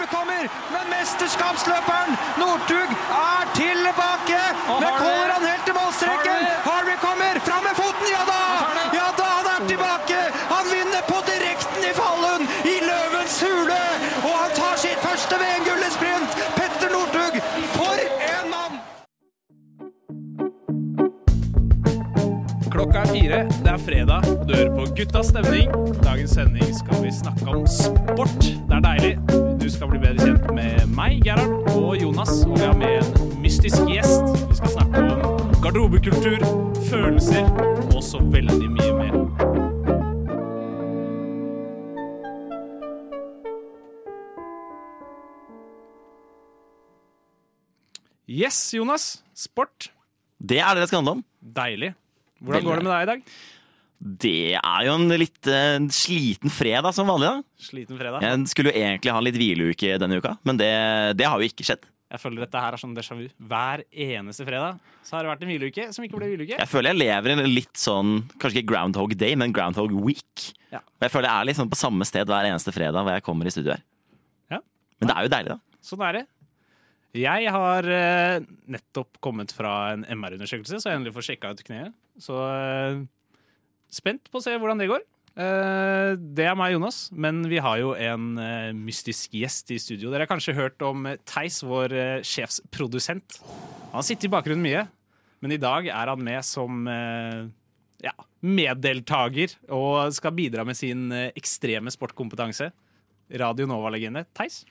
det kommer, men mesterskapsløperen Northug tilbake, men kommer han helt til målstreken. Harvey kommer, fram med foten, ja da, han tilbake. Han vinner på direkten I Falun, I Løvens hule, og han tar sitt første VM-gull I sprint. Petter Nortug, for en mann! Klokka 4, det fredag, du hører på Guttas stemning. Dagens sending skal vi snakke om sport, det deilig. Du skal bli bedre kjent med meg, Gerhard og Jonas, og vi har med en mystisk gjest. Vi skal snakke om garderobekultur, følelser og så veldig mye mer. Yes, Jonas, sport. Det det det skal handle om. Deilig. Hvordan går det med deg I dag? Det jo en litt sliten fredag som vanlig da. Sliten fredag? Jeg skulle jo egentlig ha en litt hvileuke denne uka, men det har jo ikke skjedd. Jeg føler dette her sånn déjà vu. Hver eneste fredag så har det vært en hvileuke som ikke ble hvileuke. Jeg føler jeg lever I en litt sånn, kanskje ikke Groundhog Day, men Groundhog Week. Ja. Jeg føler jeg litt sånn på samme sted hver eneste fredag hvor jeg kommer I studio her. Ja. Men det jo deilig da. Sånn det. Jeg har nettopp kommet fra en MR-undersøkelse, så jeg endelig får sjekket ut kneet. Så spent på å se hvordan det går. Det meg, Jonas, men vi har jo en mystisk gjest I studio. Dere har kanskje hørt om Theis, vår sjefsprodusent. Han sitter I bakgrunnen mye, men I dag han med som meddeltager og skal bidra med sin ekstreme sportkompetanse. Radio Nova-legende. Theis?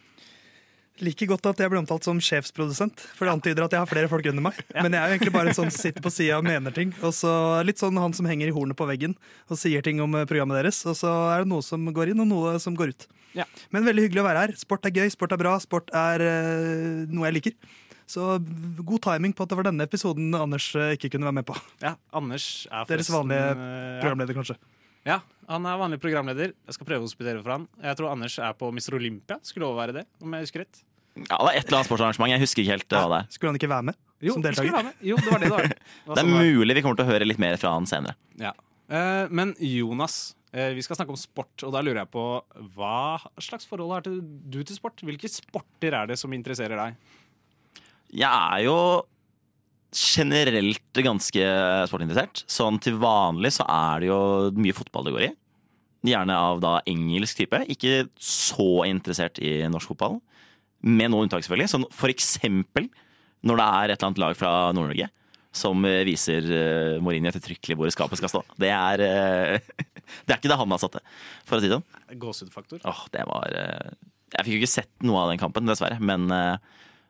Like godt at jeg ble omtalt som sjefsprodusent, for det antyder at jeg har flere folk under meg. Men jeg jo egentlig bare en sånn sitter på siden og mener ting, og så litt sånn han som henger I hornet på veggen og sier ting om programmet deres, og så det noe som går inn og noe som går ut. Ja. Men veldig hyggelig å være her. Sport gøy, sport bra, sport noe jeg liker. Så god timing på at det var denne episoden Anders ikke kunne være med på. Ja, Anders Deres vanlige programleder, kanskje. Ja, han vanlig programleder. Jeg skal prøve å hospitere for han. Jeg tror Anders på Mr. Olympia. Skulle også være det, om jeg husker rett. Ja, det et eller annet sportsarrangement. Jeg husker ikke helt hva det Skulle han ikke være med? Jo, han skulle være med. Jo, det var det det var. Det mulig vi kommer til å høre litt mer fra han senere. Ja. Men Jonas, vi skal snakke om sport, og da lurer jeg på hva slags forhold har du til sport? Hvilke sporter det som interesserer deg? Jeg jo generelt ganske sportinteressert. Sånn til vanlig så det jo mye fotball det går I. Gjerne av da engelsk type. Ikke så interessert I norsk fotball. Med noe unntak selvfølgelig. Sånn for eksempel når det et eller annet lag fra Nord-Norge som viser Mourinho ettertrykkelig hvor skapet skal stå. Det det ikke det han har satt det, for å si det sånn. Gåsehudfaktor. Jeg fikk jo ikke sett noe av den kampen, dessverre, men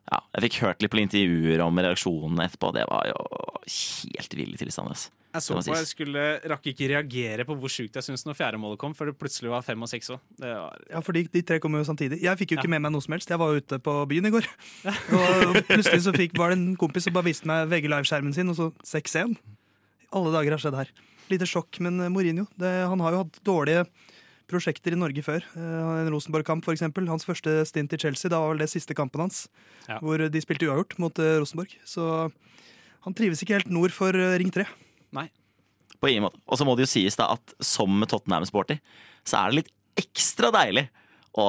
ja, jeg fikk hørt litt på intervjuer om reaksjonen etterpå. Det var jo helt villig til Anders. Jeg så på jeg skulle rakke ikke reagere på hvor sykt jeg synes når fjerdemålet kom, for det plutselig var 5 og 6 også. Ja, for de tre kom jo samtidig. Jeg fikk jo ikke med meg noe som helst. Jeg var ute på byen I går, og plutselig så var det en kompis som bare viste meg VG Live-skjermen sin, og så 6-1. Alle dager har skjedd her. Lite sjokk, men Mourinho, han har jo hatt dårlige prosjekter I Norge før. En Rosenborg-kamp for eksempel. Hans første stint I Chelsea, da var vel det siste kampen hans, hvor de spilte uavgjort mot Rosenborg. Så han trives ikke helt nord for Ring 3. Nei. På ingen måte. Og så må det jo sies da at som Tottenham-sporter, så det litt ekstra deilig å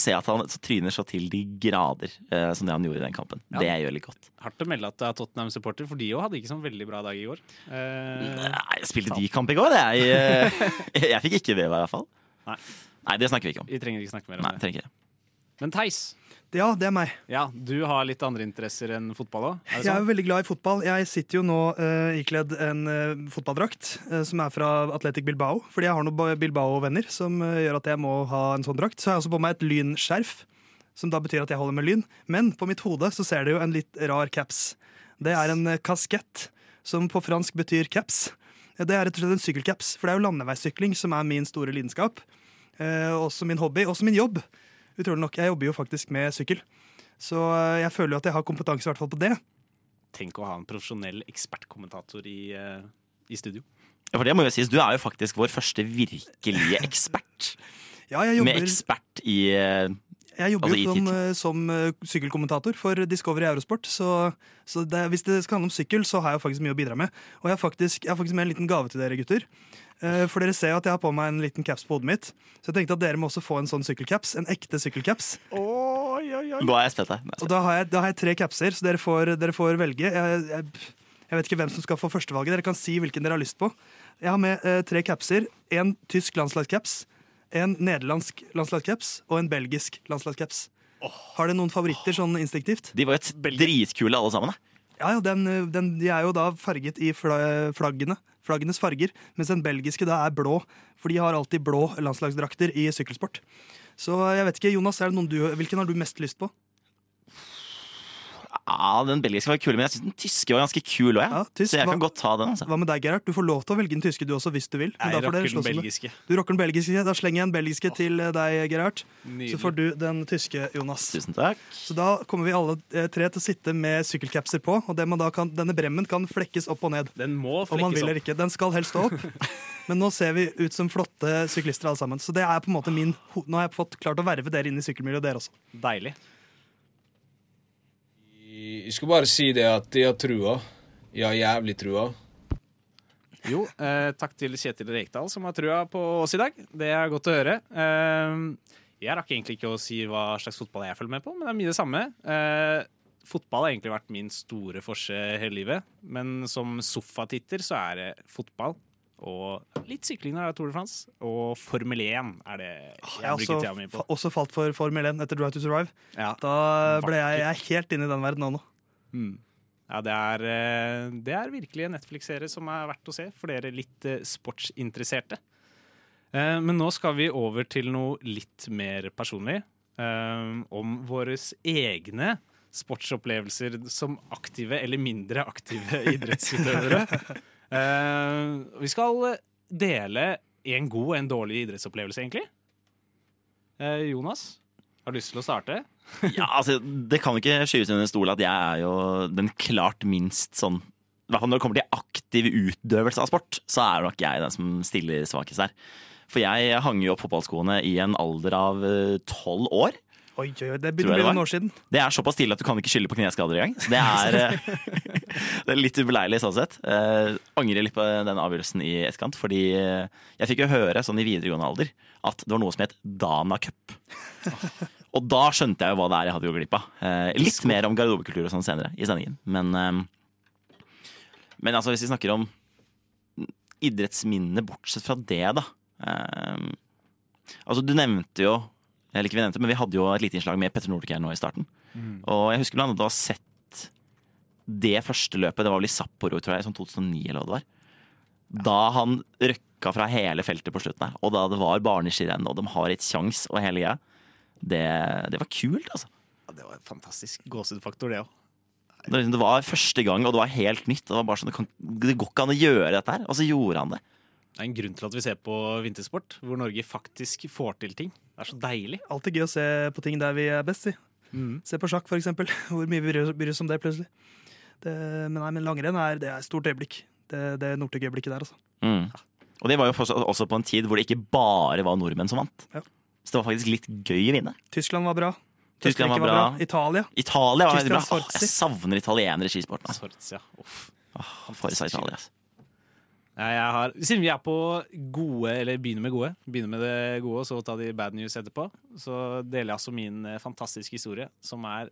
se at han tryner så til de grader som det han gjorde I den kampen. Ja. Det gjør litt godt. Hardt å melde at Tottenham-supporter, for de jo hadde ikke sånn veldig bra dag I går. Nei, jeg spilte de kamp I går. Jeg fikk ikke det I hvert fall. Nei, det snakker vi ikke om. Vi trenger ikke snakke mer om det. Men Theis... Ja, det meg. Ja, du har litt andre interesser enn fotball også. Jeg jo veldig glad I fotball. Jeg sitter jo nå ikledd en fotballdrakt som fra Athletic Bilbao, fordi jeg har noen Bilbao-venner som gjør at jeg må ha en sånn drakt. Så har jeg også på meg et lynskjerf, som da betyr at jeg holder med lyn. Men på mitt hode så ser det jo en litt rar caps. Det en kaskett, som på fransk betyr caps. Det rett og slett en sykkelcaps, for det jo landeveissykling som min store lidenskap, også min hobby, også min jobb. Utrolig nok, jeg jobber jo faktisk med sykkel, så jeg føler jo at jeg har kompetanse I hvert fall på det. Tenk å ha en profesjonell ekspertkommentator i studio. Ja, for det må jo sies, du jo faktisk vår første virkelige ekspert. Ja, jeg jobber... Med ekspert I... Jeg jobber jo som sykkelkommentator for Discovery Eurosport, så hvis det skal handle om sykkel, så har jeg jo faktisk mye å bidra med. Og jeg har faktisk med en liten gave til dere, gutter. For dere ser jo at jeg har på meg en liten caps på hodet mitt, så jeg tenkte at dere må også få en sånn sykkelcaps, en ekte sykkelcaps. Nå er jeg spett her. Og da har jeg 3 capser, så dere får velge. Jeg vet ikke hvem som skal få førstevalget. Dere kan si hvilken dere har lyst på. Jeg har med 3 capser. En tysk landslagscaps, en nederlandsk landslagscaps og en belgisk landslagscaps. Har dere noen favoritter sånn instinktivt? De var jo dritkule alle sammen, da. Ja, de er jo da farget i flaggenes farger, mens den belgiske da er blå, for de har alltid blå landslagsdrakter i sykkelsport. Så jeg vet ikke, Jonas, hvilken har du mest lyst på? Ja, den belgiske var kul, men jeg synes den tyske var ganske kul også, så jeg kan godt ta den. Altså. Hva med deg, Gerhard? Du får lov til å velge den tyske du også, hvis du vil. Jeg rocker den belgiske. Du rocker den belgiske, da slenger jeg en belgiske til deg, Gerhard. Nydelig. Så får du den tyske, Jonas. Tusen takk. Så da kommer vi alle 3 til å sitte med sykkelkapser på, og denne bremmen kan flekkes opp og ned. Den må flekkes opp. Om man vil eller ikke. Den skal helst stå opp. Men nå ser vi ut som flotte syklister alle sammen. Så det er på en måte nå har jeg fått klart å verve dere inn i sykkelmiljøet dere også. Deilig. Jeg skal bare si det at jeg har trua. Jeg har jævlig trua. Jo, takk til Kjetil Rekdal som har trua på oss i dag. Det er godt å høre. Jeg rakk egentlig ikke å si hva slags fotball jeg følger med på, men det er mye det samme. Fotball har egentlig vært min store forskjell hele livet, men som sofatitter så er det fotball. Og litt sykling av Tour de France og Formel 1 er det jeg bruker tida mi på. Jeg har også falt for Formel 1 etter Drive to Survive. Ja, da ble jeg helt inne i den verden nå. Ja, det er virkelig en Netflix-serie som er verdt å se for dere litt sportsinteresserte. Men nå skal vi over til noe litt mer personlig, om våres egne sportsopplevelser som aktive eller mindre aktive idrettsutøvere. Vi skal dele en god og en dårlig idrettsopplevelse, egentlig. Jonas, har du lyst til å starte? Ja, altså, det kan ikke skyves under stol at jeg er jo den klart minst sånn, i hvert fall når det kommer til aktiv utøvelse av sport, så er nok jeg den som stiller svakest her. For jeg hang jo opp fotballskoene i en alder av 12 år. Oi, det begynner noen år siden. Det er såpass tidlig at du kan ikke skylde på kneskader i gang. Det er litt ubeleilig sånn sett. Angrer litt på den avgjørelsen i etterkant, fordi jeg fikk jo høre sånn i videregående alder at det var noe som het Dana Cup. Og da skjønte jeg jo hva det er jeg hadde jo glipp av. Litt mer om garderobekultur og sånn senere i sendingen. Men altså, hvis vi snakker om idrettsminne bortsett fra det da. Altså, du nevnte jo men vi hadde jo et lite innslag med Petter Nortug her nå i starten. Og jeg husker blant annet å ha sett det første løpet, det var vel i Sapporo, tror jeg, sånn 2009 eller hva det var. Da han røkka fra hele feltet på slutten her, og da det var barneskirenn, og de har et sjans og hele greia. Det var kult, altså. Ja, det var en fantastisk gåsehudfaktor, det også. Det var første gang, og det var helt nytt. Det var bare sånn, det går ikke an å gjøre dette her, og så gjorde han det. Det er en grunn til at vi ser på vintersport, hvor Norge faktisk får til ting. Det er så deilig. Alltid gøy å se på ting der vi er best i. Se på sjakk, for eksempel. Hvor mye vi bryr oss om det, plutselig. Men langrenn er stort øyeblikk. Det Northug-øyeblikket der, altså. Ja. Og det var jo også på en tid hvor det ikke bare var nordmenn som vant. Ja. Så det var faktisk litt gøy å vinne. Tyskland var bra. Tyskland var bra. Italia var veldig bra. Jeg savner italienere i skisporten. Sorts, ja. Forrige Italia, altså. Siden vi er på gode, eller begynner med det gode, og så ta de bad news etterpå, så deler jeg altså min fantastiske historie, som er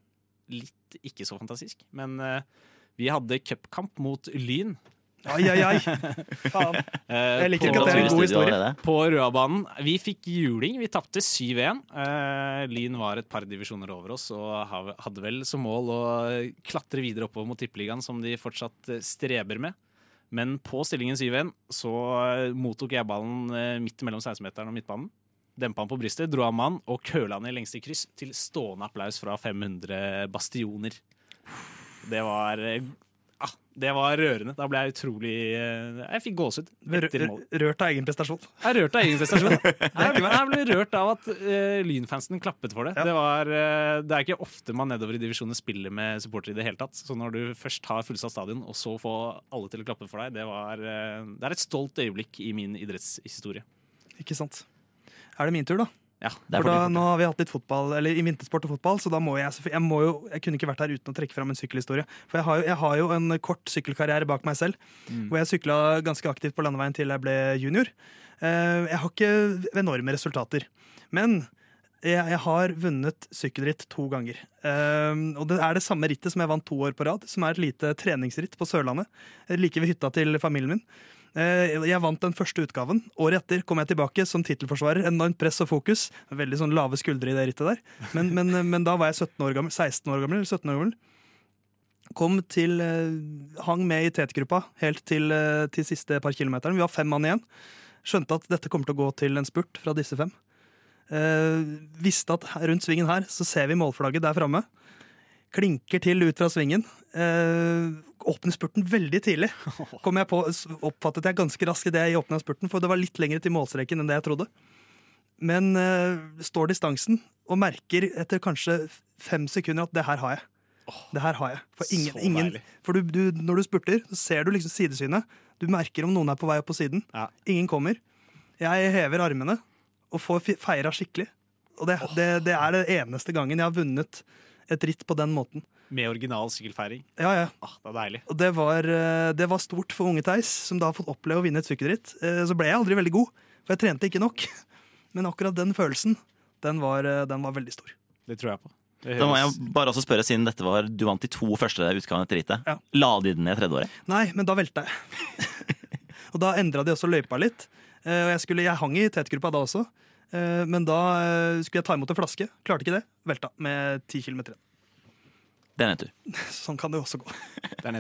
litt ikke så fantastisk. Men vi hadde cupkamp mot Lyn. Ai. Faen. Jeg liker ikke at det er en god historie. På Røabanen. Vi fikk juling, vi tapte 7-1. Lyn var et par divisjoner over oss, og hadde vel som mål å klatre videre oppover mot tippeligaen, som de fortsatt streber med. Men på stillingen 7-1 så mottok jeg ballen midt mellom 16-meteren og midtbanen. Dempa han på brystet, dro av mannen og køla han i lengste kryss til stående applaus fra 500 bastioner. Det var rørende. Da ble jeg utrolig... Jeg fikk gåsehud. Rørt av egen prestasjon. Jeg ble rørt av at Lyn-fansen klappet for det. Ja. Det er ikke ofte man nedover i divisjonen spiller med supporter i det hele tatt. Så når du først har fullsatt stadion, og så får alle til å klappe for deg, det er et stolt øyeblikk i min idrettshistorie. Ikke sant. Er det min tur, da? Ja, nå har vi hatt litt fotball, eller i vintersport og fotball, så da må jeg kunne ikke vært her uten å trekke fram en sykkelhistorie. For jeg har jo en kort sykkelkarriere bak meg selv, hvor jeg syklet ganske aktivt på landeveien til jeg ble junior. Jeg har ikke enorme resultater, men Jeg har vunnet sykkelritt 2 ganger. Og det er det samme rittet som jeg vant 2 år på rad, som er et lite treningsritt på Sørlandet, like ved hytta til familien min. Jeg vant den første utgaven. Året etter kom jeg tilbake som titelforsvarer. Enormt press og fokus. Veldig sånn lave skuldre i det rittet der. Men da var jeg 16 år gammel. Kom til, hang med i tetgruppa helt til siste par kilometeren. Vi var 5 mann igjen. Skjønte at dette kommer til å gå til en spurt fra disse 5. Visste at rundt svingen her så ser vi målflagget der fremme. Klinker til ut fra svingen. Åpner spurten veldig tidlig. Kom jeg på, oppfattet jeg ganske raskt det jeg åpnet spurten, for det var litt lengre til målstreken enn det jeg trodde. Men står distansen og merker etter kanskje 5 sekunder at det her har jeg. Det her har jeg. For når du spurter, så ser du liksom sidesynet. Du merker om noen er på vei opp på siden. Ja. Ingen kommer. Jeg hever armene og får feira skikkelig. Og det er det eneste gangen jeg har vunnet et ritt på den måten. Med original sykkelfeiring? Ja. Det er deilig. Og det var stort for unge Theis, som da har fått oppleve å vinne et sykkelritt. Så ble jeg aldri veldig god, for jeg trente ikke nok. Men akkurat den følelsen, den var veldig stor. Det tror jeg på. Da må jeg bare også spørre, siden dette var du vant de 2 første utgavene etter rittet. Ja. La de den ned 3. året? Nei, men da velta jeg. Og da endret de også løypa litt. Og jeg hang i tetgruppa da også. Men da skulle jeg ta imot en flaske. Klarte ikke det. Velta med 10 kilometer. Det er nedtur. Sånn kan det også gå.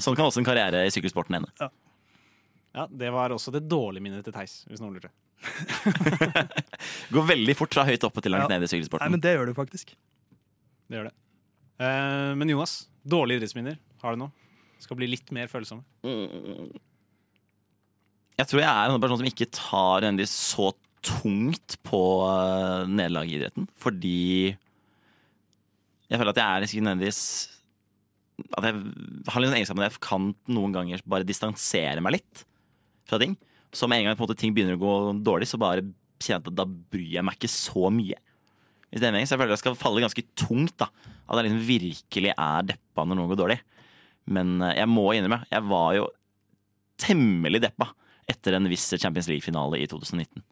Sånn kan også en karriere i sykkelsporten ende. Ja, det var også det dårlige minnet til Theis, hvis noen lurer. Går veldig fort fra høyt oppe til langt ned i sykkelsporten. Nei, men det gjør du faktisk. Det gjør det. Men Jonas, dårlige idrettsminner har du nå. Skal bli litt mer følsomme. Jeg tror jeg er en person som ikke tar en del så tungt på nederlag i idretten, fordi jeg føler at jeg er ikke nødvendigvis at jeg har en egenskap at jeg kan noen ganger bare distansere meg litt fra ting. Så med en gang på en måte ting begynner å gå dårlig, så bare kjenner jeg at da bryr jeg meg ikke så mye. Hvis det er meningen, så jeg føler at jeg skal falle ganske tungt da, at jeg liksom virkelig er deppa når noe går dårlig. Men jeg må innrømme, jeg var jo temmelig deppa etter en viss Champions League-finale i 2019.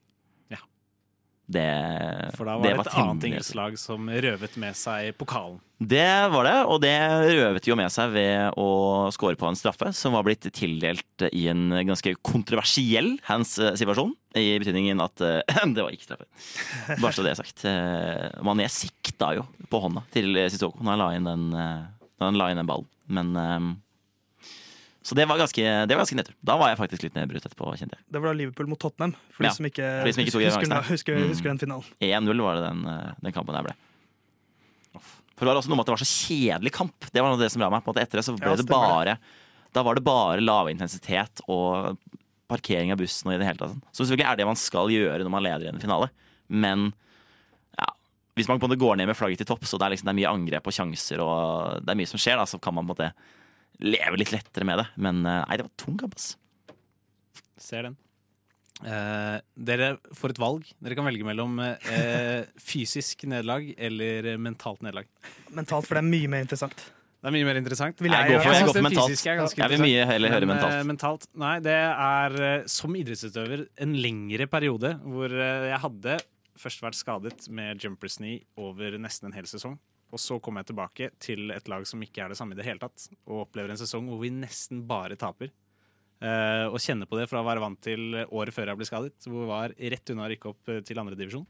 For da var det et annet engelslag som røvet med seg pokalen. Det var det, og det røvet jo med seg ved å score på en straffe som var blitt tildelt i en ganske kontroversiell hands-situasjon, i betydningen at det var ikke straffe. Bare så det er sagt. Mané sikta jo på hånda til Sissoko når han la inn den ballen. Men så det var ganske nedtur. Da var jeg faktisk litt nedbrutt etterpå, kjente jeg. Det var da Liverpool mot Tottenham, for de som ikke husker den finalen. 1-0 var det den kampen der ble. For det var også noe med at det var så kjedelig kamp. Det var noe det som la meg på at etter det så ble det bare... Da var det bare lav intensitet og parkering av bussen og i det hele tatt. Så selvfølgelig er det man skal gjøre når man leder i en finale. Men ja, hvis man på en måte går ned med flagget til topp, så det er mye angrep og sjanser, og det er mye som skjer, da, så kan man på en måte... lever litt lettere med det. Men nei, det var tung kamp, ass. Ser den. Dere får et valg. Dere kan velge mellom fysisk nederlag eller mentalt nederlag. Mentalt, for det er mye mer interessant. Det er mye mer interessant. Jeg går for mentalt. Jeg vil mye heller høre mentalt. Nei, det er som idrettsutøver en lengre periode hvor jeg hadde først vært skadet med jumper knee over nesten en hel sesong. Og så kommer jeg tilbake til et lag som ikke er det samme i det hele tatt, og opplever en sesong hvor vi nesten bare taper. Og kjenner på det fra å være vant til året før jeg ble skadet, hvor vi var rett unna å rykke opp til 2. divisjon,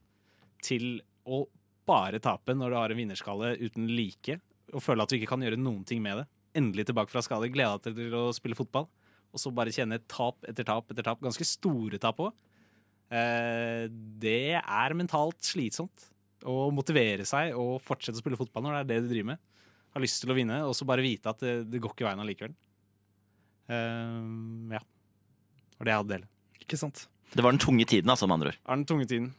til å bare tape når du har en vinnerskalle uten like, og føle at du ikke kan gjøre noen ting med det. Endelig tilbake fra skade, gleder deg til å spille fotball, og så bare kjenne tap etter tap etter tap, ganske store tap også. Det er mentalt slitsomt. Og motivere seg og fortsette å spille fotball når det er det du driver med. Har lyst til å vinne, og så bare vite at det går ikke veien allikevel. Ja. Og det jeg hadde delt. Ikke sant. Det var den tunge tiden, altså, med andre ord. Den tunge tiden.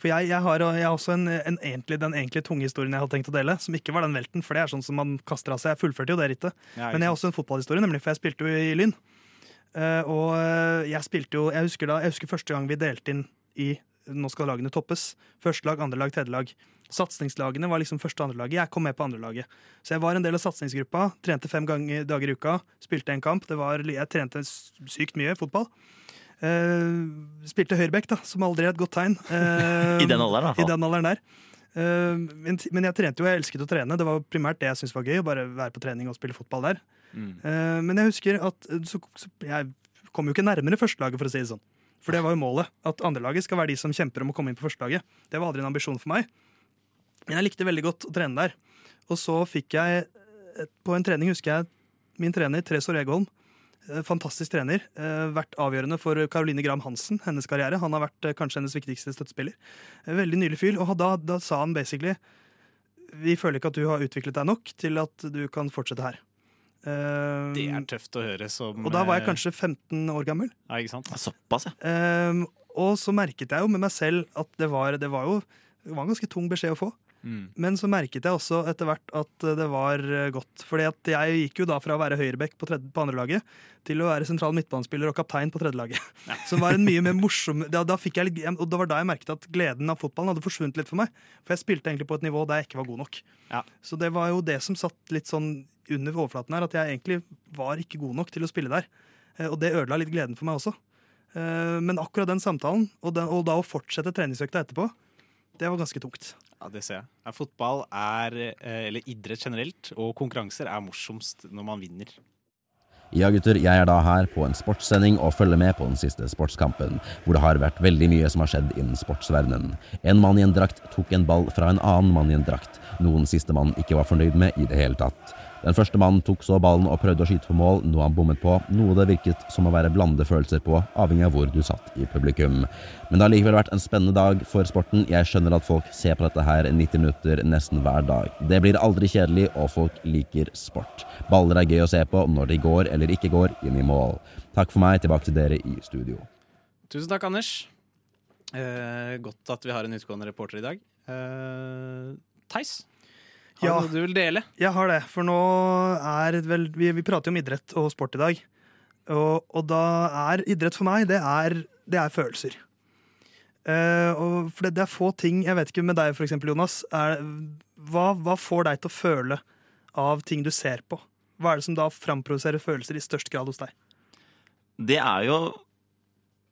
For jeg har også den egentlig tunge historien jeg hadde tenkt å dele, som ikke var den velten, for det er sånn som man kaster av seg. Jeg fullførte jo det rittet. Men jeg har også en fotballhistorie, nemlig for jeg spilte jo i Lyn. Og jeg husker første gang vi delte inn i nå skal lagene toppes. Første lag, andre lag, tredje lag. Satsningslagene var liksom første og andre laget. Jeg kom med på andre laget. Så jeg var en del av satsningsgruppa. Trente 5 dager i uka. Spilte en kamp. Jeg trente sykt mye fotball. Spilte høyrebekk da, som aldri er et godt tegn. I den alderen der. Men jeg trente jo, jeg elsket å trene. Det var primært det jeg syntes var gøy, å bare være på trening og spille fotball der. Men jeg husker at jeg kom jo ikke nærmere førstelaget, for å si det sånn. For det var jo målet, at andrelaget skal være de som kjemper om å komme inn på førstelaget. Det var aldri en ambisjon for meg. Men jeg likte veldig godt å trene der. Og så fikk jeg, på en trening husker jeg, min trener, Tresor Egholm, fantastisk trener, vært avgjørende for Caroline Graham Hansen, hennes karriere. Han har vært kanskje hennes viktigste støttespiller. Veldig nylig fyr, og da sa han basically, vi føler ikke at du har utviklet deg nok til at du kan fortsette her. Det er tøft å høre. Og da var jeg kanskje 15 år gammel. Ja, ikke sant? Såpass, ja. Og så merket jeg jo med meg selv at det var en ganske tung beskjed å få. Men så merket jeg også etter hvert at det var godt. Fordi at jeg gikk jo da fra å være høyrebekk på andre laget til å være sentral midtbanespiller og kaptein på tredje laget. Ja. Som var en mye mer morsom... Og det var da jeg merket at gleden av fotballen hadde forsvunnet litt for meg. For jeg spilte egentlig på et nivå der jeg ikke var god nok. Ja. Så det var jo det som satt litt sånn under overflaten her, at jeg egentlig var ikke god nok til å spille der. Og det ødela litt gleden for meg også. Men akkurat den samtalen, og da å fortsette treningsøkta etterpå, det var ganske tungt. Ja, det ser jeg. Ja, fotball eller idrett generelt, og konkurranser morsomst når man vinner. Ja gutter, jeg da her på en sportssending og følger med på den siste sportskampen, hvor det har vært veldig mye som har skjedd innen sportsverdenen. En mann i en drakt tok en ball fra en annen mann i en drakt, noen siste mann ikke var fornøyd med i det hele tatt. Den første mannen tok så ballen og prøvde å skyte på mål, noe han bommet på, noe det virket som å være blandede følelser på, avhengig av hvor du satt i publikum. Men det har likevel vært en spennende dag for sporten. Jeg skjønner at folk ser på dette her 90 minutter nesten hver dag. Det blir aldri kjedelig, og folk liker sport. Baller gøy å se på når de går eller ikke går inn i mål. Takk for meg, tilbake til dere i studio. Tusen takk, Anders. Godt at vi har en utgående reporter i dag. Theis? Ja, du vil dele? Jeg har det, for nå vi prater jo om idrett og sport i dag, og da idrett for meg, det er følelser. Og for det er få ting, jeg vet ikke med deg for eksempel, Jonas, hva får deg til å føle av ting du ser på? Hva det som da framproduserer følelser i størst grad hos deg? Det jo,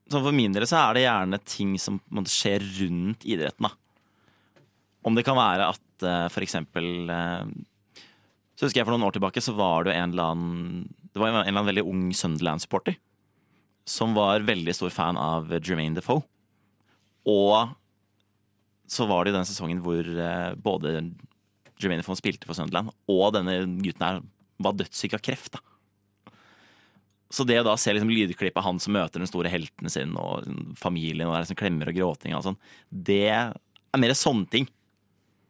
for min del så det gjerne ting som skjer rundt idretten da. Om det kan være at for eksempel, så husker jeg for noen år tilbake, så var det en eller annen veldig ung Sunderland-supporter som var veldig stor fan av Jermaine Defoe. Og så var det den sesongen hvor både Jermaine Defoe spilte for Sunderland, og denne gutten her var dødssyk av kreft da. Så det å da se liksom lydklippet av han som møter den store helten sin, og familien, og der liksom klemmer og gråting og sånn, det mer sånne ting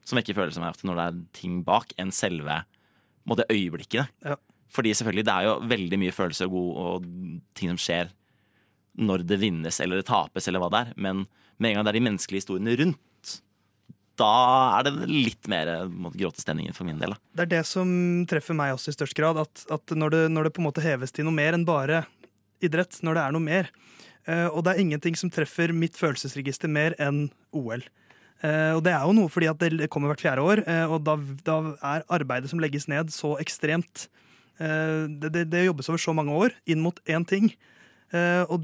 som ikke føles som ofte når det ting bak enn selve øyeblikkene. Ja. Fordi selvfølgelig det jo veldig mye følelser og god og ting som skjer når det vinnes eller det tapes eller hva det men med en gang det de menneskelige historiene rundt, da det litt mer gråtestemningen for min del. Da. Det det som treffer meg også i størst grad, at når det på en måte heves til noe mer enn bare idrett, når det noe mer, og det ingenting som treffer mitt følelsesregister mer enn OL. Og det jo noe fordi at det kommer hvert fjerde år, og da arbeidet som legges ned så ekstremt. Det jobbes over så mange år, inn mot én ting. Og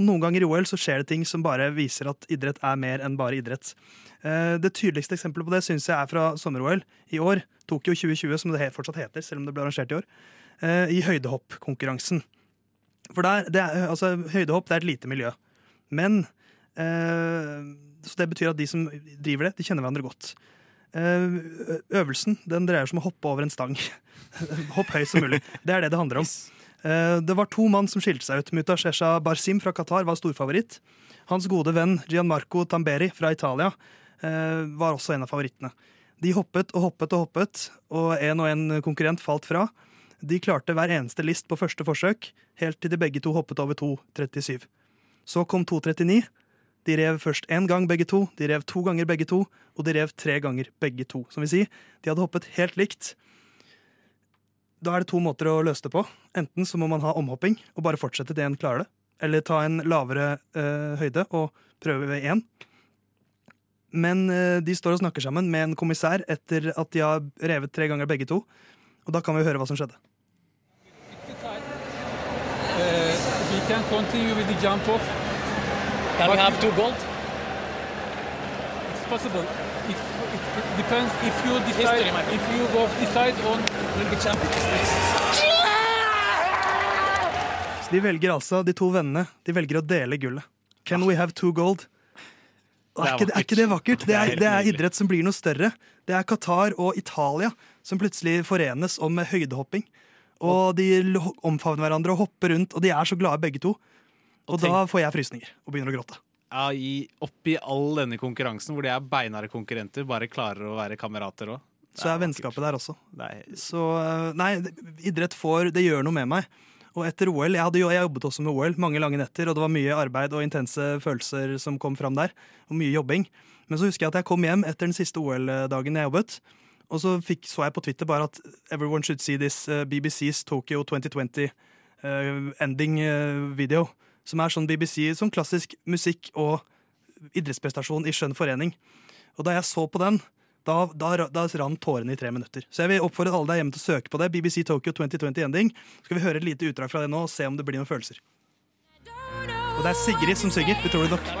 noen ganger i OL så skjer det ting som bare viser at idrett mer enn bare idrett. Det tydeligste eksempelet på det synes jeg fra sommer-OL i år, Tokyo 2020, som det fortsatt heter, selv om det ble arrangert i år, i høydehopp-konkurransen. For høydehopp det et lite miljø. Men... Så det betyr at de som driver det, de kjenner hverandre godt. Øvelsen, den dreier seg om å hoppe over en stang. Hopp høyt som mulig. Det det handler om. Det var to mann som skilte seg ut. Mutasheja Barsim fra Qatar var storfavoritt. Hans gode venn Gianmarco Tamberi fra Italia var også en av favorittene. De hoppet og hoppet og hoppet, og en konkurrent falt fra. De klarte hver eneste list på første forsøk, helt til de begge to hoppet over 2,37. Så kom 2,39. De rev først en gang begge to, de rev to ganger begge to, og de rev tre ganger begge to. Som vi sier, de hadde hoppet helt likt. Da det to måter å løse det på. Enten så må man ha omhopping og bare fortsette til en klarer det, eller ta en lavere høyde og prøve ved en. Men de står og snakker sammen med en kommissær etter at de har revet tre ganger begge to, og da kan vi høre hva som skjedde. Vi kan continue with the jump off. Can we have two gold? It's possible. It's It depends if you decide. History, if you decide on will be champions. De velger altså, de to vennene, de velger å dele gullet. Can we have two gold? Er ikke det vakkert? Det er idrett som blir noe større. Det er Qatar og Italia som plutselig forenes om høydehopping. Og de omfavner hverandre og hopper rundt, og de er så glade begge to. Og da får jeg frysninger og begynner å gråte. Ja, oppi all denne konkurransen, hvor de er beinare konkurrenter, bare klarer å være kamerater også. Så er vennskapet der også. Så, nei, idrett får, det gjør noe med meg. Og etter OL, jeg jobbet også med OL mange lange netter, og det var mye arbeid og intense følelser som kom fram der, og mye jobbing. Men så husker jeg at jeg kom hjem etter den siste OL-dagen jeg jobbet, og så så jeg på Twitter bare at everyone should see this BBC's Tokyo 2020 ending video, som er sånn BBC, sånn klassisk musikk og idrettsprestasjon i skjønn forening. Og da jeg så på den, da rann tårene i 3 minutter. Så jeg vil oppfordre alle der hjemme til å søke på det. BBC Tokyo 2020 ending. Skal vi høre et lite utdrag fra det nå og se om det blir noen følelser. Og det er Sigrid som synger, utrolig nok.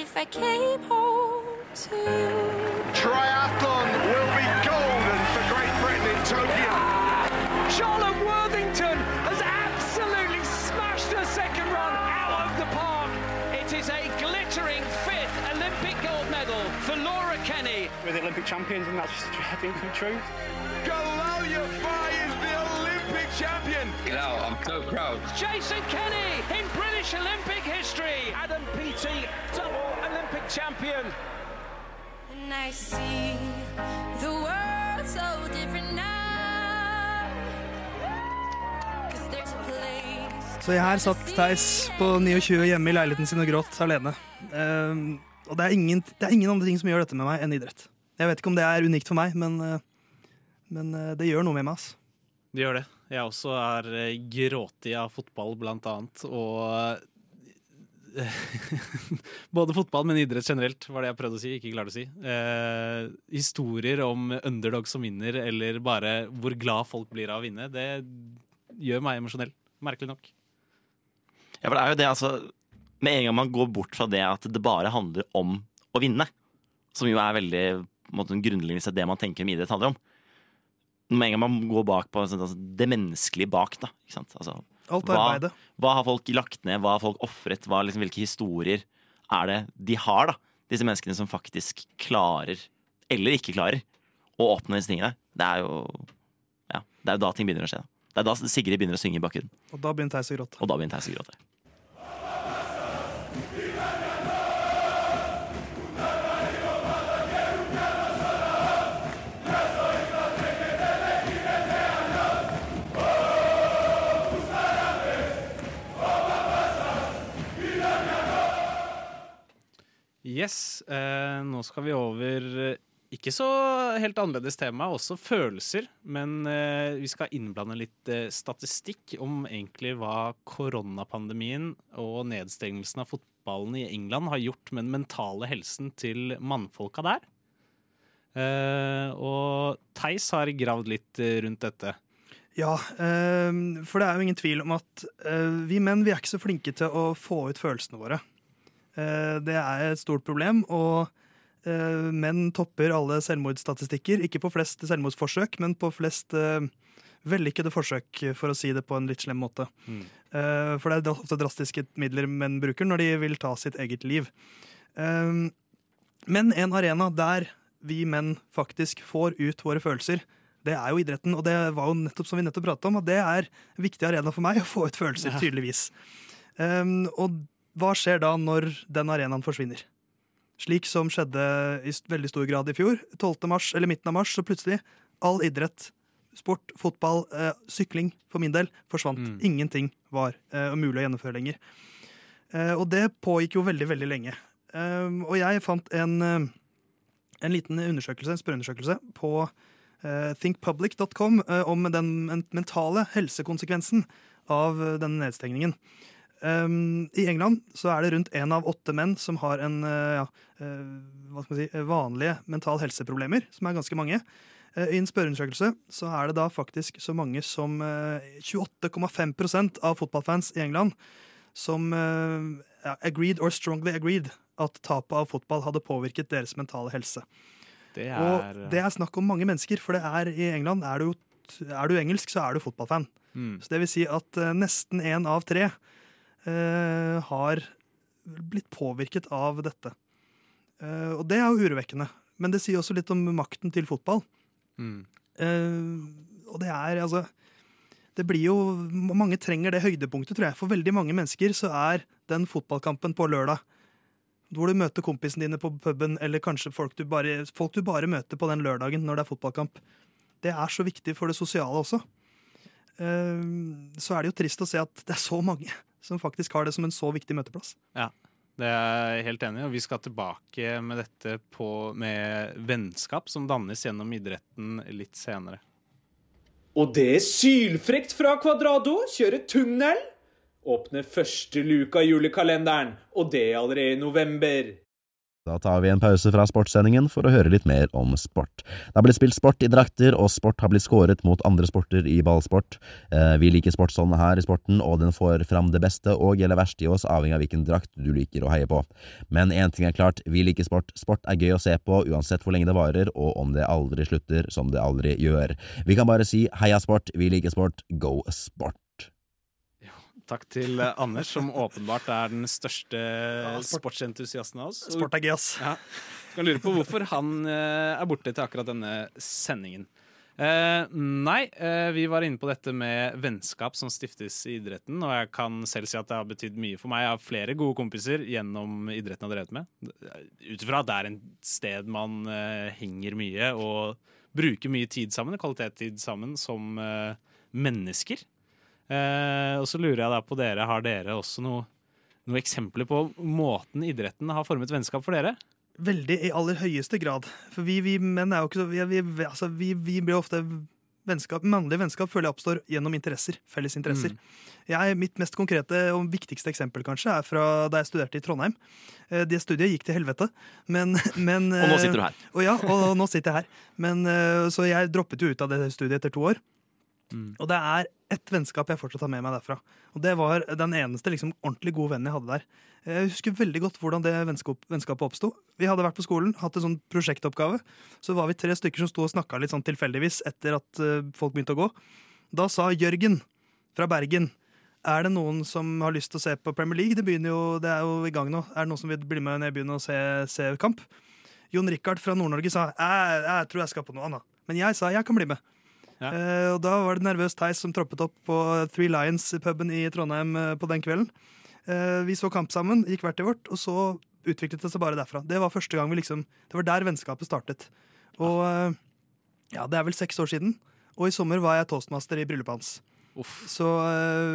If I came home to you. Triathlon will be golden for Great Britain in Tokyo. Charlotte Worthington has absolutely smashed her second run out of the park. It is a glittering 5th Olympic gold medal for Laura Kenny. We're the Olympic champions, and that's just a dream come true. Galoyafai is the Olympic champion. You know, I'm so proud. Jason Kenny in British Olympic history. Adam P.T. champion. And I see the world so different now. Cause there's a place. Så her satt Theis på 29 hjemme i leiligheten sin og gråt alene. Og det er ingen andre ting som gjør dette med meg enn idrett. Jeg vet ikke om det er unikt for meg, men det gjør noe med meg, ass. Det gjør det. Jeg også er gråtig av fotball, blant annet, og både fotball, men idrett generelt var det jeg prøvde å si, ikke klarte å si. Historier om underdog som vinner, eller bare hvor glad folk blir av å vinne, det gjør meg emosjonell, merkelig nok. Ja, for det er jo det, altså, med en gang man går bort fra det at det bare handler om å vinne, som jo er veldig, på en måte, grunnleggende sett det man tenker om idrett handler om. Med en gang man går bak på altså, det menneskelige bak, da, ikke sant, altså. Hva har folk lagt ned, hva har folk offret, liksom, hvilke historier er det de har da, disse menneskene som faktisk klarer, eller ikke klarer å åpne disse tingene. Det er jo da ting begynner å skje da. Det er da Sigrid begynner å synge i bakgrunnen. Og da begynner Theis å gråte. Yes, nå skal vi over ikke så helt annerledes tema, også følelser, men vi skal innblande litt statistikk om egentlig hva koronapandemien og nedstengelsen av fotballen i England har gjort med den mentale helsen til mannfolka der. Og Theis har gravd litt rundt dette. Ja, for det er jo ingen tvil om at vi menn, vi er ikke så flinke til å få ut følelsene våre. Det er et stort problem, og menn topper alle selvmordsstatistikker, ikke på flest selvmordsforsøk, men på flest vellykkede forsøk, for å si det på en litt slem måte. For det er ofte drastiske midler menn bruker når de vil ta sitt eget liv. Men en arena der vi menn faktisk får ut våre følelser, det er jo idretten, og det var jo nettopp som vi nettopp pratet om, at det er en viktig arena for meg å få ut følelser, tydeligvis. Og hva skjer da når den arenaen forsvinner? Slik som skjedde i veldig stor grad i fjor, 12. mars, eller midten av mars, så plutselig all idrett, sport, fotball, sykling, for min del, forsvant. Ingenting var mulig å gjennomføre lenger. Og det pågikk jo veldig, veldig lenge. Og jeg fant en liten undersøkelse, en spørreundersøkelse, på thinkpublic.com om den mentale helsekonsekvensen av denne nedstengningen. I England så er det rundt 1 av 8 menn som har en vanlige mental helseproblemer, som er ganske mange. I en spørreundersøkelse så er det da faktisk så mange som 28,5% av fotballfans i England som agreed or strongly agreed at tapet av fotball hadde påvirket deres mentale helse. Og det er snakk om mange mennesker, for det er i England, er du engelsk så er du fotballfan. Så det vil si at nesten 1 av 3 har blitt påvirket av dette. Og det er jo urovekkende. Men det sier også litt om makten til fotball. Og det er, altså, det blir jo, mange trenger det høydepunktet, tror jeg. For veldig mange mennesker så er den fotballkampen på lørdag, hvor du møter kompisene dine på puben, eller kanskje folk du bare møter på den lørdagen når det er fotballkamp. Det er så viktig for det sosiale også. Så er det jo trist å se at det er så mange som faktisk har det som en så viktig møteplass. Ja, det er jeg helt enig i, og vi skal tilbake med dette med vennskap som dannes gjennom idretten litt senere. Og det er sylfrekt fra Quadrado, kjører tunnel, åpner første luka i julekalenderen, og det allerede i november. Da tar vi en pause fra sportssendingen for å høre litt mer om sport. Det har blitt spilt sport i drakter, og sport har blitt skåret mot andre sporter i ballsport. Vi liker sportsånden her i sporten, og den får fram det beste og eller verste i oss, avhengig av hvilken drakt du liker å heie på. Men en ting er klart, vi liker sport. Sport er gøy å se på, uansett hvor lenge det varer, og om det aldri slutter, som det aldri gjør. Vi kan bare si, heia sport, vi liker sport, go sport! Takk til Anders, som åpenbart er den største sportsentusiasten av oss. Sport er gøy, ass. Ja. Kan lure på hvorfor han er borte til akkurat denne sendingen. Vi var inne på dette med vennskap som stiftes i idretten, og jeg kan selv si at det har betydd mye for meg. Jeg har flere gode kompiser gjennom idretten jeg har drevet med. Utifra at det er en sted man henger mye og bruker mye tid sammen, kvalitetstid sammen, som mennesker. Og så lurer jeg da på dere, har dere også noen eksempler på måten idretten har formet vennskap for dere? Veldig, i aller høyeste grad. For vi menn er jo ikke så... Vi blir ofte vennskap. Mannlig vennskap føler jeg oppstår gjennom interesser, felles interesser. Mitt mest konkrete og viktigste eksempel kanskje er fra da jeg studerte i Trondheim. Det studiet gikk til helvete. Men og nå sitter du her. Og nå sitter jeg her. Så jeg droppet jo ut av det studiet etter 2 år. Og det er ett vennskap jeg fortsatt har med meg derfra. Og det var den eneste ordentlig gode vennen jeg hadde der. Jeg husker veldig godt hvordan det vennskapet oppstod. Vi hadde vært på skolen, hatt en sånn prosjektoppgave. Så var vi 3 stykker som stod og snakket litt sånn tilfeldigvis etter at folk begynte å gå. Da sa Jørgen fra Bergen, er det noen som har lyst til å se på Premier League? Det er jo i gang nå. Er det noen som vil bli med når jeg begynner å se kamp? Jon Rickard fra Nord-Norge sa, jeg tror jeg skal på noe annet. Men jeg sa, jeg kan bli med. Ja. Og da var det nervøs Theis som troppet opp på Three Lions i puben i Trondheim på den kvelden. Vi så kamp sammen, gikk hvert til vårt, og så utviklet det seg bare derfra. Det var første gang det var der vennskapet startet. Og det er vel 6 år siden, og i sommer var jeg toastmaster i bryllupet hans. Så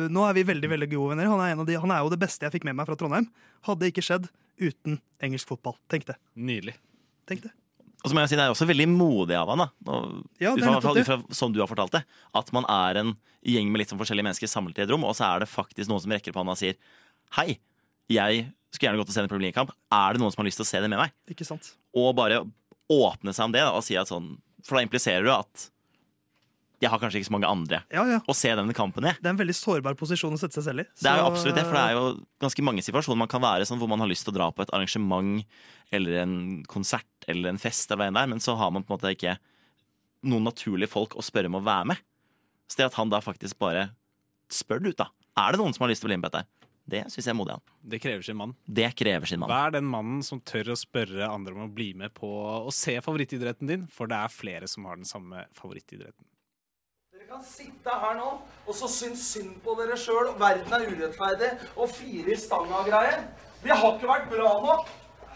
nå er vi veldig, veldig gode venner. Han er jo det beste jeg fikk med meg fra Trondheim. Hadde ikke skjedd uten engelsk fotball, tenkte jeg. Nydelig. Tenkte jeg. Og så må jeg si, det er også veldig modig av han, da. Som du har fortalt det, at man er en gjeng med litt sånn forskjellige mennesker samlet i et rom, og så er det faktisk noen som rekker på han og sier, hei, jeg skulle gjerne gått og se en problemkamp. Er det noen som har lyst til å se det med meg? Ikke sant. Og bare åpne seg om det, da, og si at sånn, for da impliserer du at jeg har kanskje ikke så mange andre å se denne kampen i. Det er en veldig sårbar posisjon å sette seg selv i. Det er jo absolutt det, for det er jo ganske mange situasjoner man kan være sånn, hvor man har lyst til å dra på et arrangement, eller en konsert, eller en fest eller en der, men så har man på en måte ikke noen naturlige folk å spørre om å være med. Så det at han da faktisk bare spør det ut da. Er det noen som har lyst til å bli med på dette? Det synes jeg er modig han. Det krever sin mann. Hva er den mannen som tør å spørre andre om å bli med på å se favorittidretten din? For det er flere som har den samme favorittidretten. Dere kan sitte her nå, og så synes synd på dere selv, og verden er urettferdig, og firer stanga og greier. Vi har ikke vært bra nok.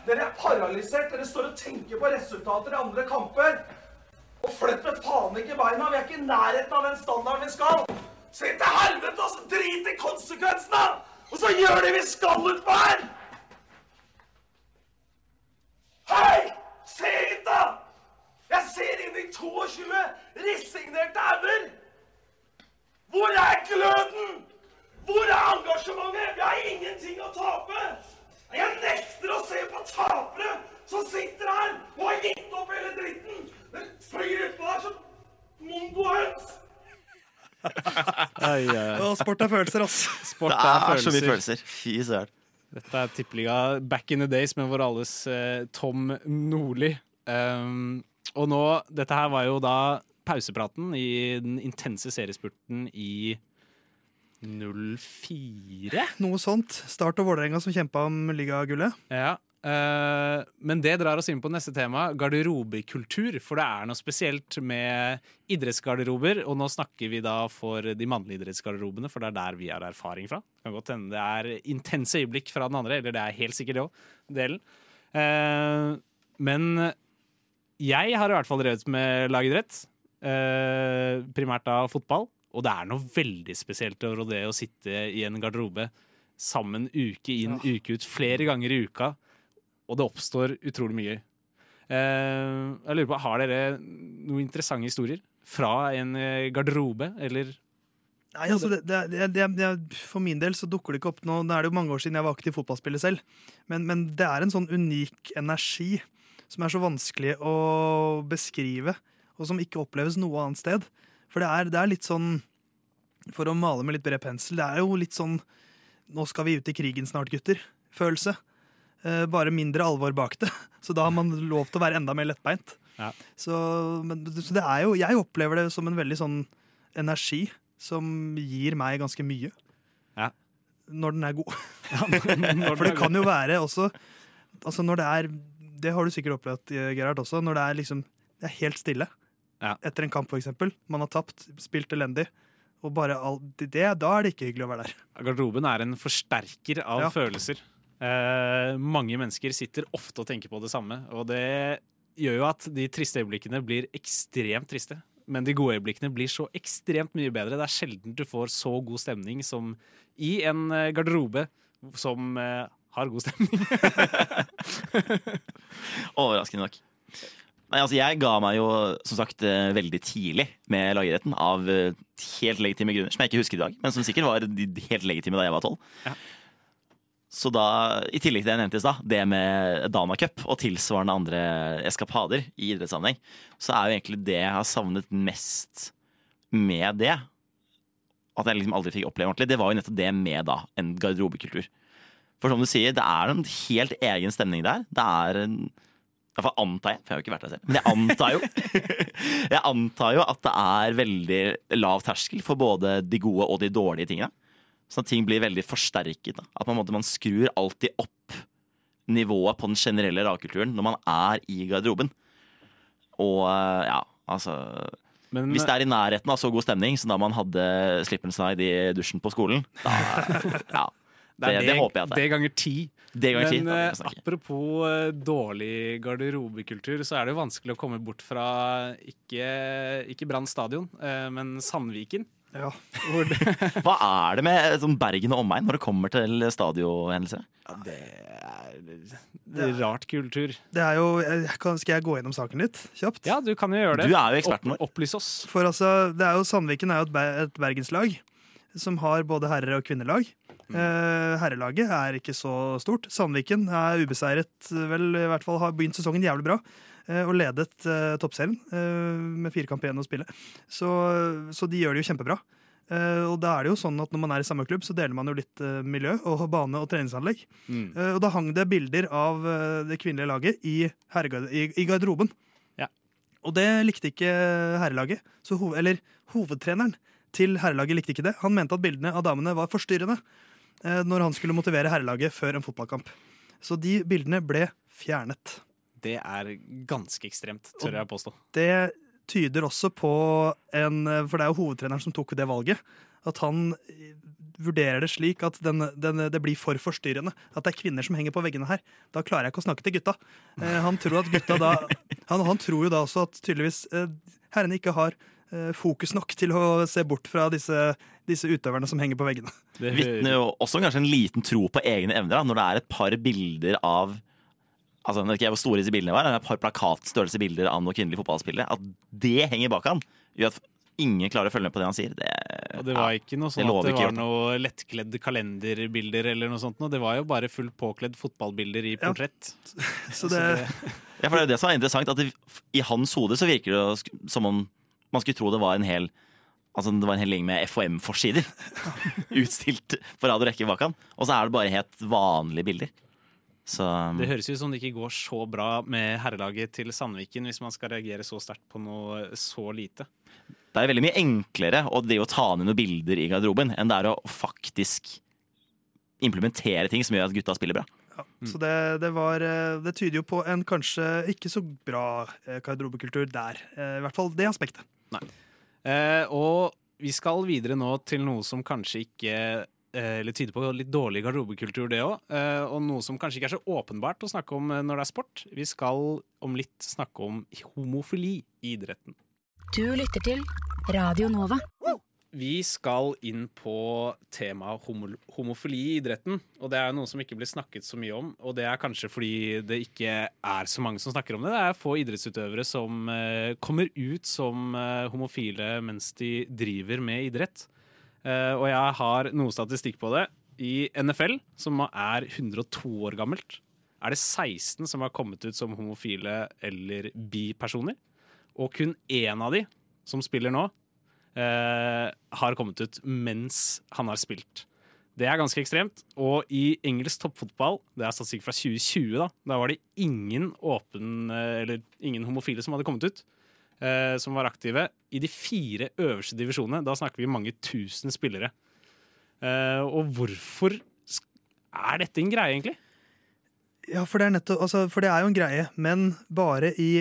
Dere er paralysert, dere står og tenker på resultater i andre kamper. Og flytter faen ikke beina, vi er ikke i nærheten av den standarden vi skal. Så hit til helvete og så drit i konsekvensene, og så gjør det vi skal ut på her! Hei! Se hit da! Jeg ser inn i 22 resignerte æver! Hvor er gløden? Hvor er engasjementet? Vi er tapere som sitter her og har gitt opp hele dritten. Det flyr ut der som mongohøns. Sport er følelser, altså. Sport er så mye følelser. Fy søren. Dette er tippeliga back in the days med vår alles Tom Nordli. Og nå, dette her var jo da pausepraten i den intense seriespurten i 04? Noe sånt. Start og Vålerenga som kjempet om ligagullet. Ja, men det drar oss inn på neste tema, garderobekultur. For det er noe spesielt med idrettsgarderober, og nå snakker vi da for de mannlige idrettsgarderobene, for det er der vi har erfaring fra. Det kan godt hende det er intense øyeblikk fra den andre, eller det er helt sikkert det også, delen. Men jeg har i hvert fall drevet med lagidrett, primært da fotball. Og det er noe veldig spesielt over det å sitte i en garderobe sammen uke inn, uke ut, flere ganger i uka, og det oppstår utrolig mye. Jeg lurer på, har dere noen interessante historier fra en garderobe, eller? Nei, altså, for min del så dukker det ikke opp nå. Nå er det jo mange år siden jeg var aktiv fotballspiller selv, men det er en sånn unik energi som er så vanskelig å beskrive, og som ikke oppleves noe annet sted. For det er litt sånn, for å male med litt bred pensel, det er jo litt sånn, nå skal vi ut i krigen snart, gutter, følelse. Bare mindre alvor bak det. Så da har man lov til å være enda mer lettbeint. Ja. Så det er jo, jeg opplever det som en veldig sånn energi som gir meg ganske mye. Ja. Når den er god. Ja, for det kan jo være også, altså når det er, det har du sikkert opplevd, Gerhard, også, når det er liksom, det er helt stille. Ja. Etter en kamp for eksempel, man har tapt, spilt elendig, og bare da er det ikke hyggelig å være der. Garderoben er en forsterker av følelser. Mange mennesker sitter ofte og tenker på det samme, og det gjør jo at de triste øyeblikkene blir ekstremt triste, men de gode øyeblikkene blir så ekstremt mye bedre. Det er sjelden du får så god stemning som i en garderobe som har god stemning. Overraskende nok. Nei, altså jeg ga meg jo, som sagt, veldig tidlig med lagidretten av helt legitime grunner, som jeg ikke husker i dag, men som sikkert var helt legitime da jeg var 12. Ja. Så da, i tillegg til det jeg nevntes da, det med Dana Cup og tilsvarende andre eskapader i idrettssammenheng, så er jo egentlig det jeg har savnet mest med det, at jeg liksom aldri fikk oppleve ordentlig, det var jo nettopp det med da, en garderobekultur. For som du sier, det er en helt egen stemning der. Det er en i hvert fall antar jeg, for jeg har jo ikke vært der selv, men jeg antar jo at det er veldig lav terskel for både de gode og de dårlige tingene, sånn at ting blir veldig forsterket da. At man skrur alltid opp nivået på den generelle lagkulturen når man er i garderoben. Og ja, altså men, hvis det er i nærheten av så god stemning som da man hadde slip and slide i dusjen på skolen, da, ja. Det håper jeg at det er. Det ganger 10. Men apropos dårlig garderobekultur, så er det jo vanskelig å komme bort fra ikke Brann stadion, men Sandviken. Ja. Hva er det med sånn Bergen og omegn når det kommer til stadionhendelser? Ja, det er rart kultur. Det er jo, skal jeg gå gjennom saken litt kjapt? Ja, du kan jo gjøre det. Du er jo eksperten vår. Opplys oss. For altså, det er jo, Sandviken er jo et bergenslag som har både herre- og kvinnelag. Herrelaget er ikke så stort. Sandviken er ubeseiret, vel, i hvert fall har begynt sesongen jævlig bra, og ledet toppserien med 4 kamp igjen å spille. Så de gjør det jo kjempebra. Og da er det jo sånn at når man er i samme klubb, så deler man jo litt miljø og bane og treningsanlegg. Og da hang det bilder av det kvinnelige laget i garderoben. Ja. Og det likte ikke herrelaget, eller hovedtreneren til herrelaget likte ikke det. Han mente at bildene av damene var forstyrrende når han skulle motivere herrelaget før en fotballkamp. Så de bildene ble fjernet. Det er ganske ekstremt, tør jeg påstå. Det tyder også på for det er jo hovedtreneren som tok det valget, at han vurderer det slik at det blir for forstyrrende. At det er kvinner som henger på veggene her. Da klarer jeg ikke å snakke til gutta. Han tror jo da også at tydeligvis herrene ikke har fokus nok til å se bort fra disse utøverne som henger på veggene. Det vitner jo også kanskje en liten tro på egne evner da, når det er et par bilder av, altså når ikke jeg var stor i disse bildene var, men et par plakatstørrelse bilder av noen kvinnelige fotballspillere, at det henger bak han, gjør at ingen klarer å følge med på det han sier. Det var ikke noe sånn at det var noe lettkledde kalenderbilder eller noe sånt. Det var jo bare fullt påkledd fotballbilder i portrett. Ja. Ja, for det er jo det som er interessant, at det, i hans hode så virker det som om man skulle tro det var en hel, altså det var en hel gjeng med FOM-forsider utstilt på rad og rekke bak han. Og så er det bare helt vanlige bilder. Så det høres ut som det ikke går så bra med herrelaget til Sandviken hvis man skal reagere så sterkt på noe så lite. Det er veldig mye enklere å ta ned noen bilder i garderoben enn det er å faktisk implementere ting som gjør at gutta spiller bra. Ja, så det tyder jo på en kanskje ikke så bra garderobekultur der. I hvert fall det aspektet. Nei. Og vi skal videre nå til noe som kanskje ikke eller tyder på litt dårlig garderobekultur det også, og noe som kanskje ikke er så åpenbart å snakke om når det er sport. Vi skal om litt snakke om homofili i idretten. Du lytter til Radio Nova. Vi skal inn på temaet homofili i idretten, og det er noe som ikke blir snakket så mye om, og det er kanskje fordi det ikke er så mange som snakker om det. Det er få idrettsutøvere som kommer ut som homofile mens de driver med idrett. Og jeg har noe statistikk på det. I NFL, som er 102 år gammelt, er det 16 som har kommet ut som homofile eller bi-personer. Og kun en av de som spiller nå, har kommet ut mens han har spilt. Det er ganske ekstremt. Og i engelsk toppfotball, det er statistikk fra 2020 da var det ingen homofile som hadde kommet ut, som var aktive i de 4 øverste divisjonene. Da snakker vi mange tusen spillere. Og hvorfor er dette en greie egentlig? Ja, for det er jo en greie, men bare i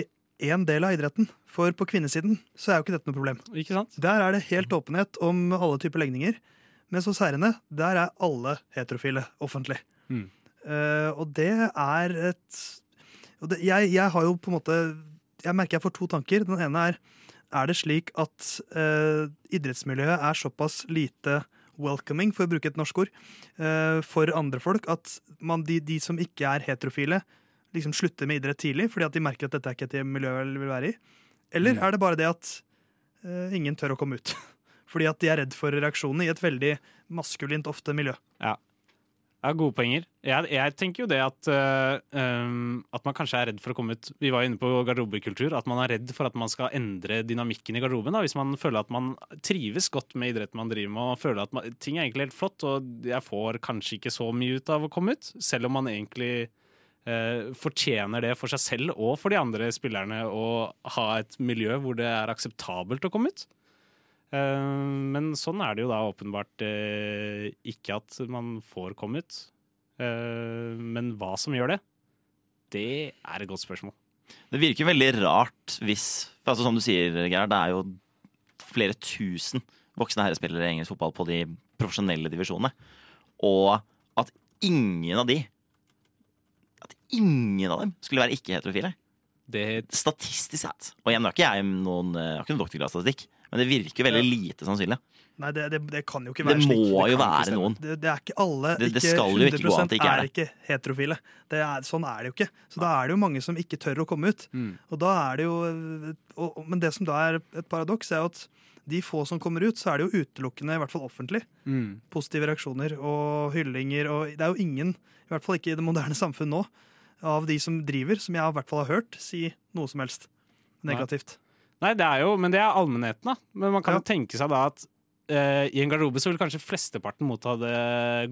en del av idretten, for på kvinnesiden så er jo ikke dette noe problem. Ikke sant? Der er det helt åpenhet om alle typer legninger, men så særene, der er alle heterofile offentlig. Og det er et... Og det, jeg har jo på en måte... Jeg merker jeg får 2 tanker. Den ene er det slik at idrettsmiljøet er såpass lite welcoming, for å bruke et norsk ord, for andre folk, at de som ikke er heterofile, liksom slutter med idrett tidlig, fordi at de merker at dette er ikke et miljø de vil være i? Eller er det bare det at ingen tør å komme ut? Fordi at de er redd for reaksjonene i et veldig maskulint, ofte miljø. Ja, gode poenger. Jeg tenker jo det at man kanskje er redd for å komme ut. Vi var jo inne på garderobekultur, at man er redd for at man skal endre dynamikken i garderoben, hvis man føler at man trives godt med idrett man driver med, og føler at ting er egentlig helt flott, og jeg får kanskje ikke så mye ut av å komme ut, selv om man egentlig fortjener det for seg selv og for de andre spillerne å ha et miljø hvor det er akseptabelt å komme ut. Men sånn er det jo da åpenbart ikke at man får komme ut. Men hva som gjør det, det er et godt spørsmål. Det virker veldig rart hvis, for altså som du sier, Gerhard, det er jo flere tusen voksne herrespillere i engelsk fotball på de profesjonelle divisjonene, og at ingen av dem skulle være ikke-heterofile. Statistisk sett. Og igjen, jeg har ikke noen doktorgrad statistikk, men det virker veldig lite sannsynlig. Nei, det kan jo ikke være slik. Det må jo være noen. Det er ikke alle, ikke 100% er ikke heterofile. Sånn er det jo ikke. Så da er det jo mange som ikke tør å komme ut. Og da er det jo... Men det som da er et paradoks er jo at de få som kommer ut, så er det jo utelukkende, i hvert fall offentlig, positive reaksjoner og hyllinger, og det er jo ingen, i hvert fall ikke i det moderne samfunn nå, av de som driver, som jeg i hvert fall har hørt, si noe som helst negativt. Nei, det er jo, men det er allmennheten da. Men man kan jo tenke seg da at i en garderobe så vil kanskje flesteparten motta det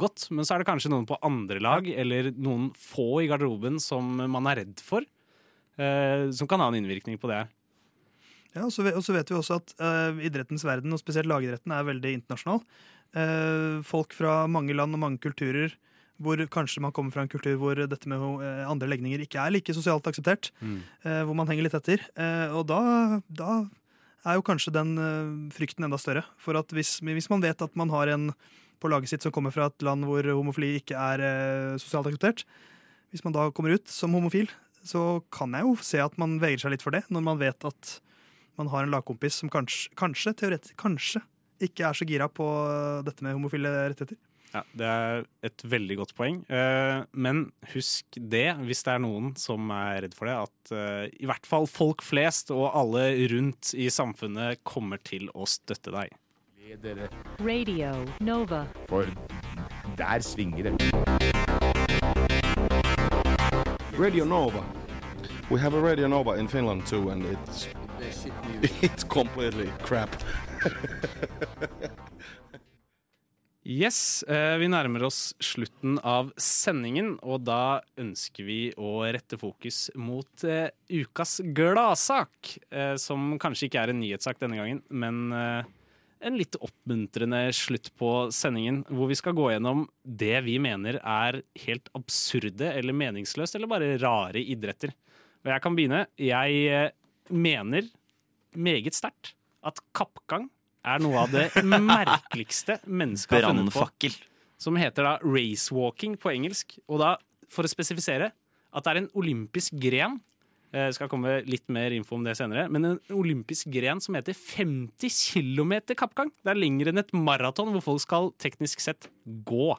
godt, men så er det kanskje noen på andre lag, eller noen få i garderoben som man er redd for, som kan ha en innvirkning på det. Ja, og så vet vi også at idrettens verden, og spesielt lagidretten, er veldig internasjonal. Folk fra mange land og mange kulturer, hvor kanskje man kommer fra en kultur hvor dette med andre legninger ikke er like sosialt akseptert, hvor man henger litt etter. Og da er jo kanskje den frykten enda større, for at hvis man vet at man har en på laget sitt som kommer fra et land hvor homofili ikke er sosialt akseptert, hvis man da kommer ut som homofil, så kan jeg jo se at man veier seg litt for det, når man vet at man har en lagkompis som kanskje ikke er så gira på dette med homofile rettigheter. Ja, det er et veldig godt poeng. Men husk det, hvis det er noen som er redd for det, at i hvert fall folk flest og alle rundt i samfunnet kommer til å støtte deg. Radio Nova. For der svinger det. Radio Nova. We have a Radio Nova in Finland too, and it's completely crap. Yes, vi nærmer oss slutten av sendingen, og da ønsker vi å rette fokus mot ukas gladsak, som kanskje ikke er en nyhetssak denne gangen, men en litt oppmuntrende slutt på sendingen, hvor vi skal gå gjennom det vi mener er helt absurde eller meningsløst, eller bare rare idretter. Og jeg kan begynne. Jeg mener meget sterkt at kappgang er noe av det merkeligste mennesket har funnet på. Som heter da race walking på engelsk. Og da, for å spesifisere, at det er en olympisk gren, jeg skal komme litt mer info om det senere, men en olympisk gren som heter 50 kilometer kappgang. Det er lengre enn et maraton hvor folk skal teknisk sett gå.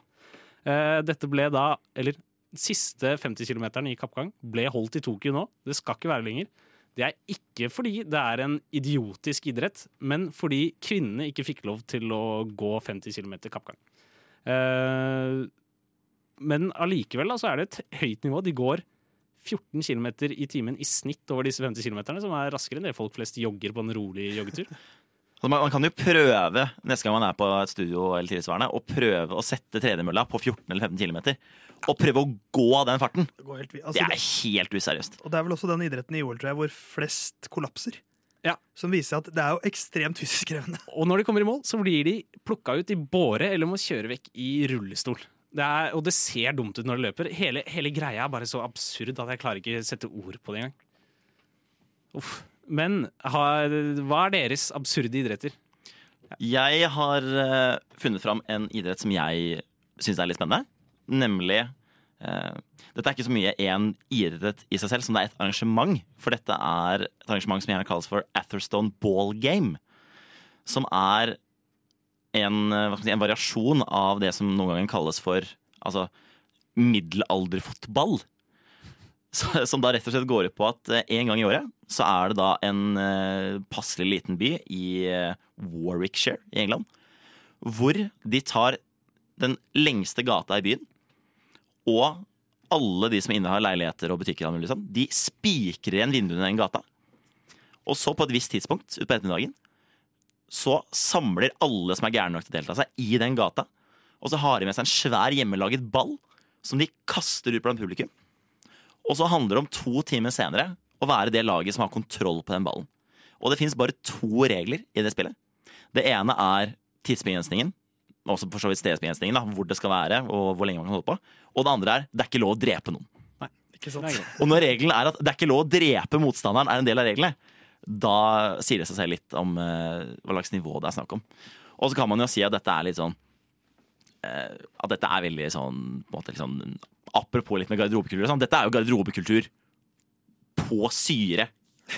Dette ble da, eller siste 50 kilometeren i kappgang, ble holdt i Tokyo nå. Det skal ikke være lenger. Det er ikke fordi det er en idiotisk idrett, men fordi kvinnene ikke fikk lov til å gå 50 kilometer kappgang. Men allikevel så er det et høyt nivå. De går 14 kilometer i timen i snitt over disse 50 kilometerne, som er raskere enn det folk flest jogger på en rolig joggetur. Man kan jo prøve, neste gang man er på et studio eller tilsvarende, å prøve å sette tredemølla på 14 eller 15 kilometer, og prøve å gå den farten. Det er helt useriøst. Og det er vel også den idretten i OL, tror jeg, hvor flest kollapser. Ja. Som viser at det er jo ekstremt fysisk krevende. Og når de kommer i mål, så blir de plukket ut i båre, eller må kjøre vekk i rullestol. Det er, og det ser dumt ut når de løper. Hele greia er bare så absurd at jeg klarer ikke å sette ord på det engang. Uff. Men hva er deres absurde idretter? Jeg har funnet fram en idrett som jeg synes er litt spennende. Nemlig, dette er ikke så mye en idrett i seg selv som det er et arrangement. For dette er et arrangement som gjerne kalles for Atherstone Ball Game. Som er en variasjon av det som noen ganger kalles for middelalderfotball. Som da rett og slett går ut på at en gang i året så er det da en passelig liten by i Warwickshire i England, hvor de tar den lengste gata i byen, og alle de som innehar leiligheter og butikker, de spikrer igjen vinduene i den gata, og så på et visst tidspunkt ut på ettermiddagen så samler alle som er gærne nok til å delta seg i den gata, og så har de med seg en svær hjemmelaget ball som de kaster ut blant publikum. Og så handler det om 2 timer senere å være det laget som har kontroll på den ballen. Og det finnes bare 2 regler i det spillet. Det ene er tidsbegrensningen, også for så vidt stedsbegrensningen, da, hvor det skal være og hvor lenge man kan holde på. Og det andre er, det er ikke lov å drepe noen. Nei, ikke sant. Og når regelen er at det er ikke lov å drepe motstanderen er en del av reglene, da sier det seg litt om hva slags nivå det er snakk om. Og så kan man jo si at dette er litt sånn, at dette er veldig sånn, på en måte litt sånn, apropos litt med garderobekultur og sånn, dette er jo garderobekultur på syre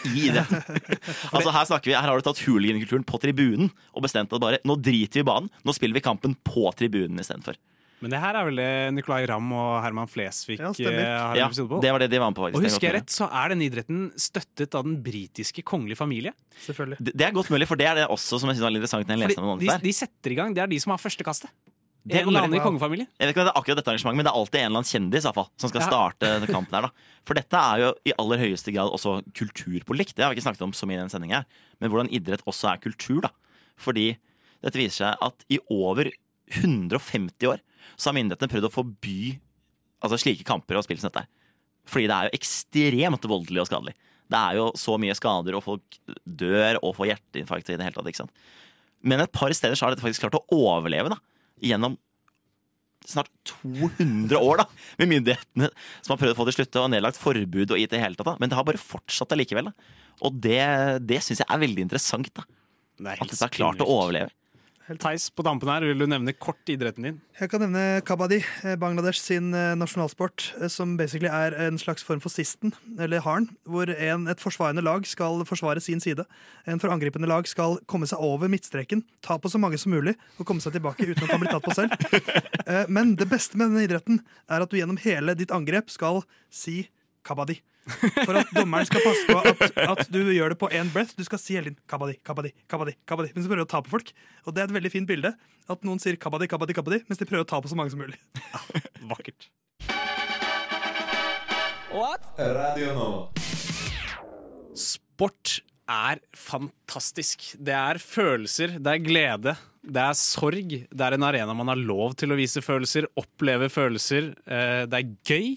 i det. Her har du tatt hooligankulturen på tribunen og bestemt at bare, nå driter vi i banen, nå spiller vi kampen på tribunen i stedet for. Men det her er vel Nicolai Ramm og Herman Flesvig har en episode på. Ja, det var det de var med på. Og husker jeg rett, så er denne idretten støttet av den britiske kongelige familie. Selvfølgelig. Det er godt mulig, for det er det også som jeg synes var litt interessant når jeg leste om noen der. De setter i gang, det er de som har første kastet. Det er en eller annen i kongefamilien. Jeg vet ikke om det er akkurat dette arrangementet, men det er alltid en eller annen kjendis i hvert fall, som skal starte kampen her. Da. For dette er jo i aller høyeste grad også kulturpolitikk. Det har vi ikke snakket om så mye i den sendingen her. Men hvordan idrett også er kultur. Da. Fordi dette viser seg at i over 150 år så har myndighetene prøvd å forby slike kamper og spill som dette. Fordi det er jo ekstremt voldelig og skadelig. Det er jo så mye skader, og folk dør og får hjerteinfarkt i det hele tatt. Ikke sant? Men et par steder så har dette faktisk klart å overleve da. Gjennom snart 200 år da, med myndighetene som har prøvd å få til slutt og nedlagt forbud og i det hele tatt da. Men det har bare fortsatt allikevel da. Og det synes jeg er veldig interessant da. At det har klart å overleve. Theis, på tampen her, vil du nevne kort idretten din? Jeg kan nevne Kabadi, Bangladesh sin nasjonalsport, som basically er en slags form for sisten, eller haren, hvor et forsvarende lag skal forsvare sin side. En for angripende lag skal komme seg over midtstreken, ta på så mange som mulig, og komme seg tilbake uten at han blir tatt på selv. Men det beste med denne idretten er at du gjennom hele ditt angrep skal si Kabadi. For at dommeren skal passe på at du gjør det på en breath. Du skal si hele tiden Kabadi, Kabadi, Kabadi, Kabadi, mens du prøver å ta på folk. Og det er et veldig fint bilde at noen sier Kabadi, Kabadi, Kabadi, mens de prøver å ta på så mange som mulig. Vakkert. What? Radio Nova. Sport er fantastisk. Det er følelser, det er glede, det er sorg. Det er en arena man har lov til å vise følelser, oppleve følelser. Det er gøy.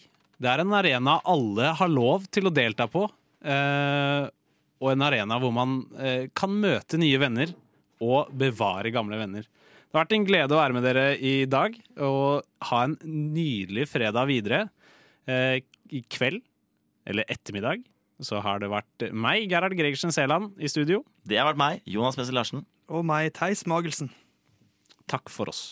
Det er en arena alle har lov til å delta på, og en arena hvor man kan møte nye venner og bevare gamle venner. Det har vært en glede å være med dere i dag, og ha en nydelig fredag videre. I kveld, eller ettermiddag, så har det vært meg, Gerhard Gregersen Seland, i studio. Det har vært meg, Jonas Messel Larsen. Og meg, Theis Magelsen. Takk for oss.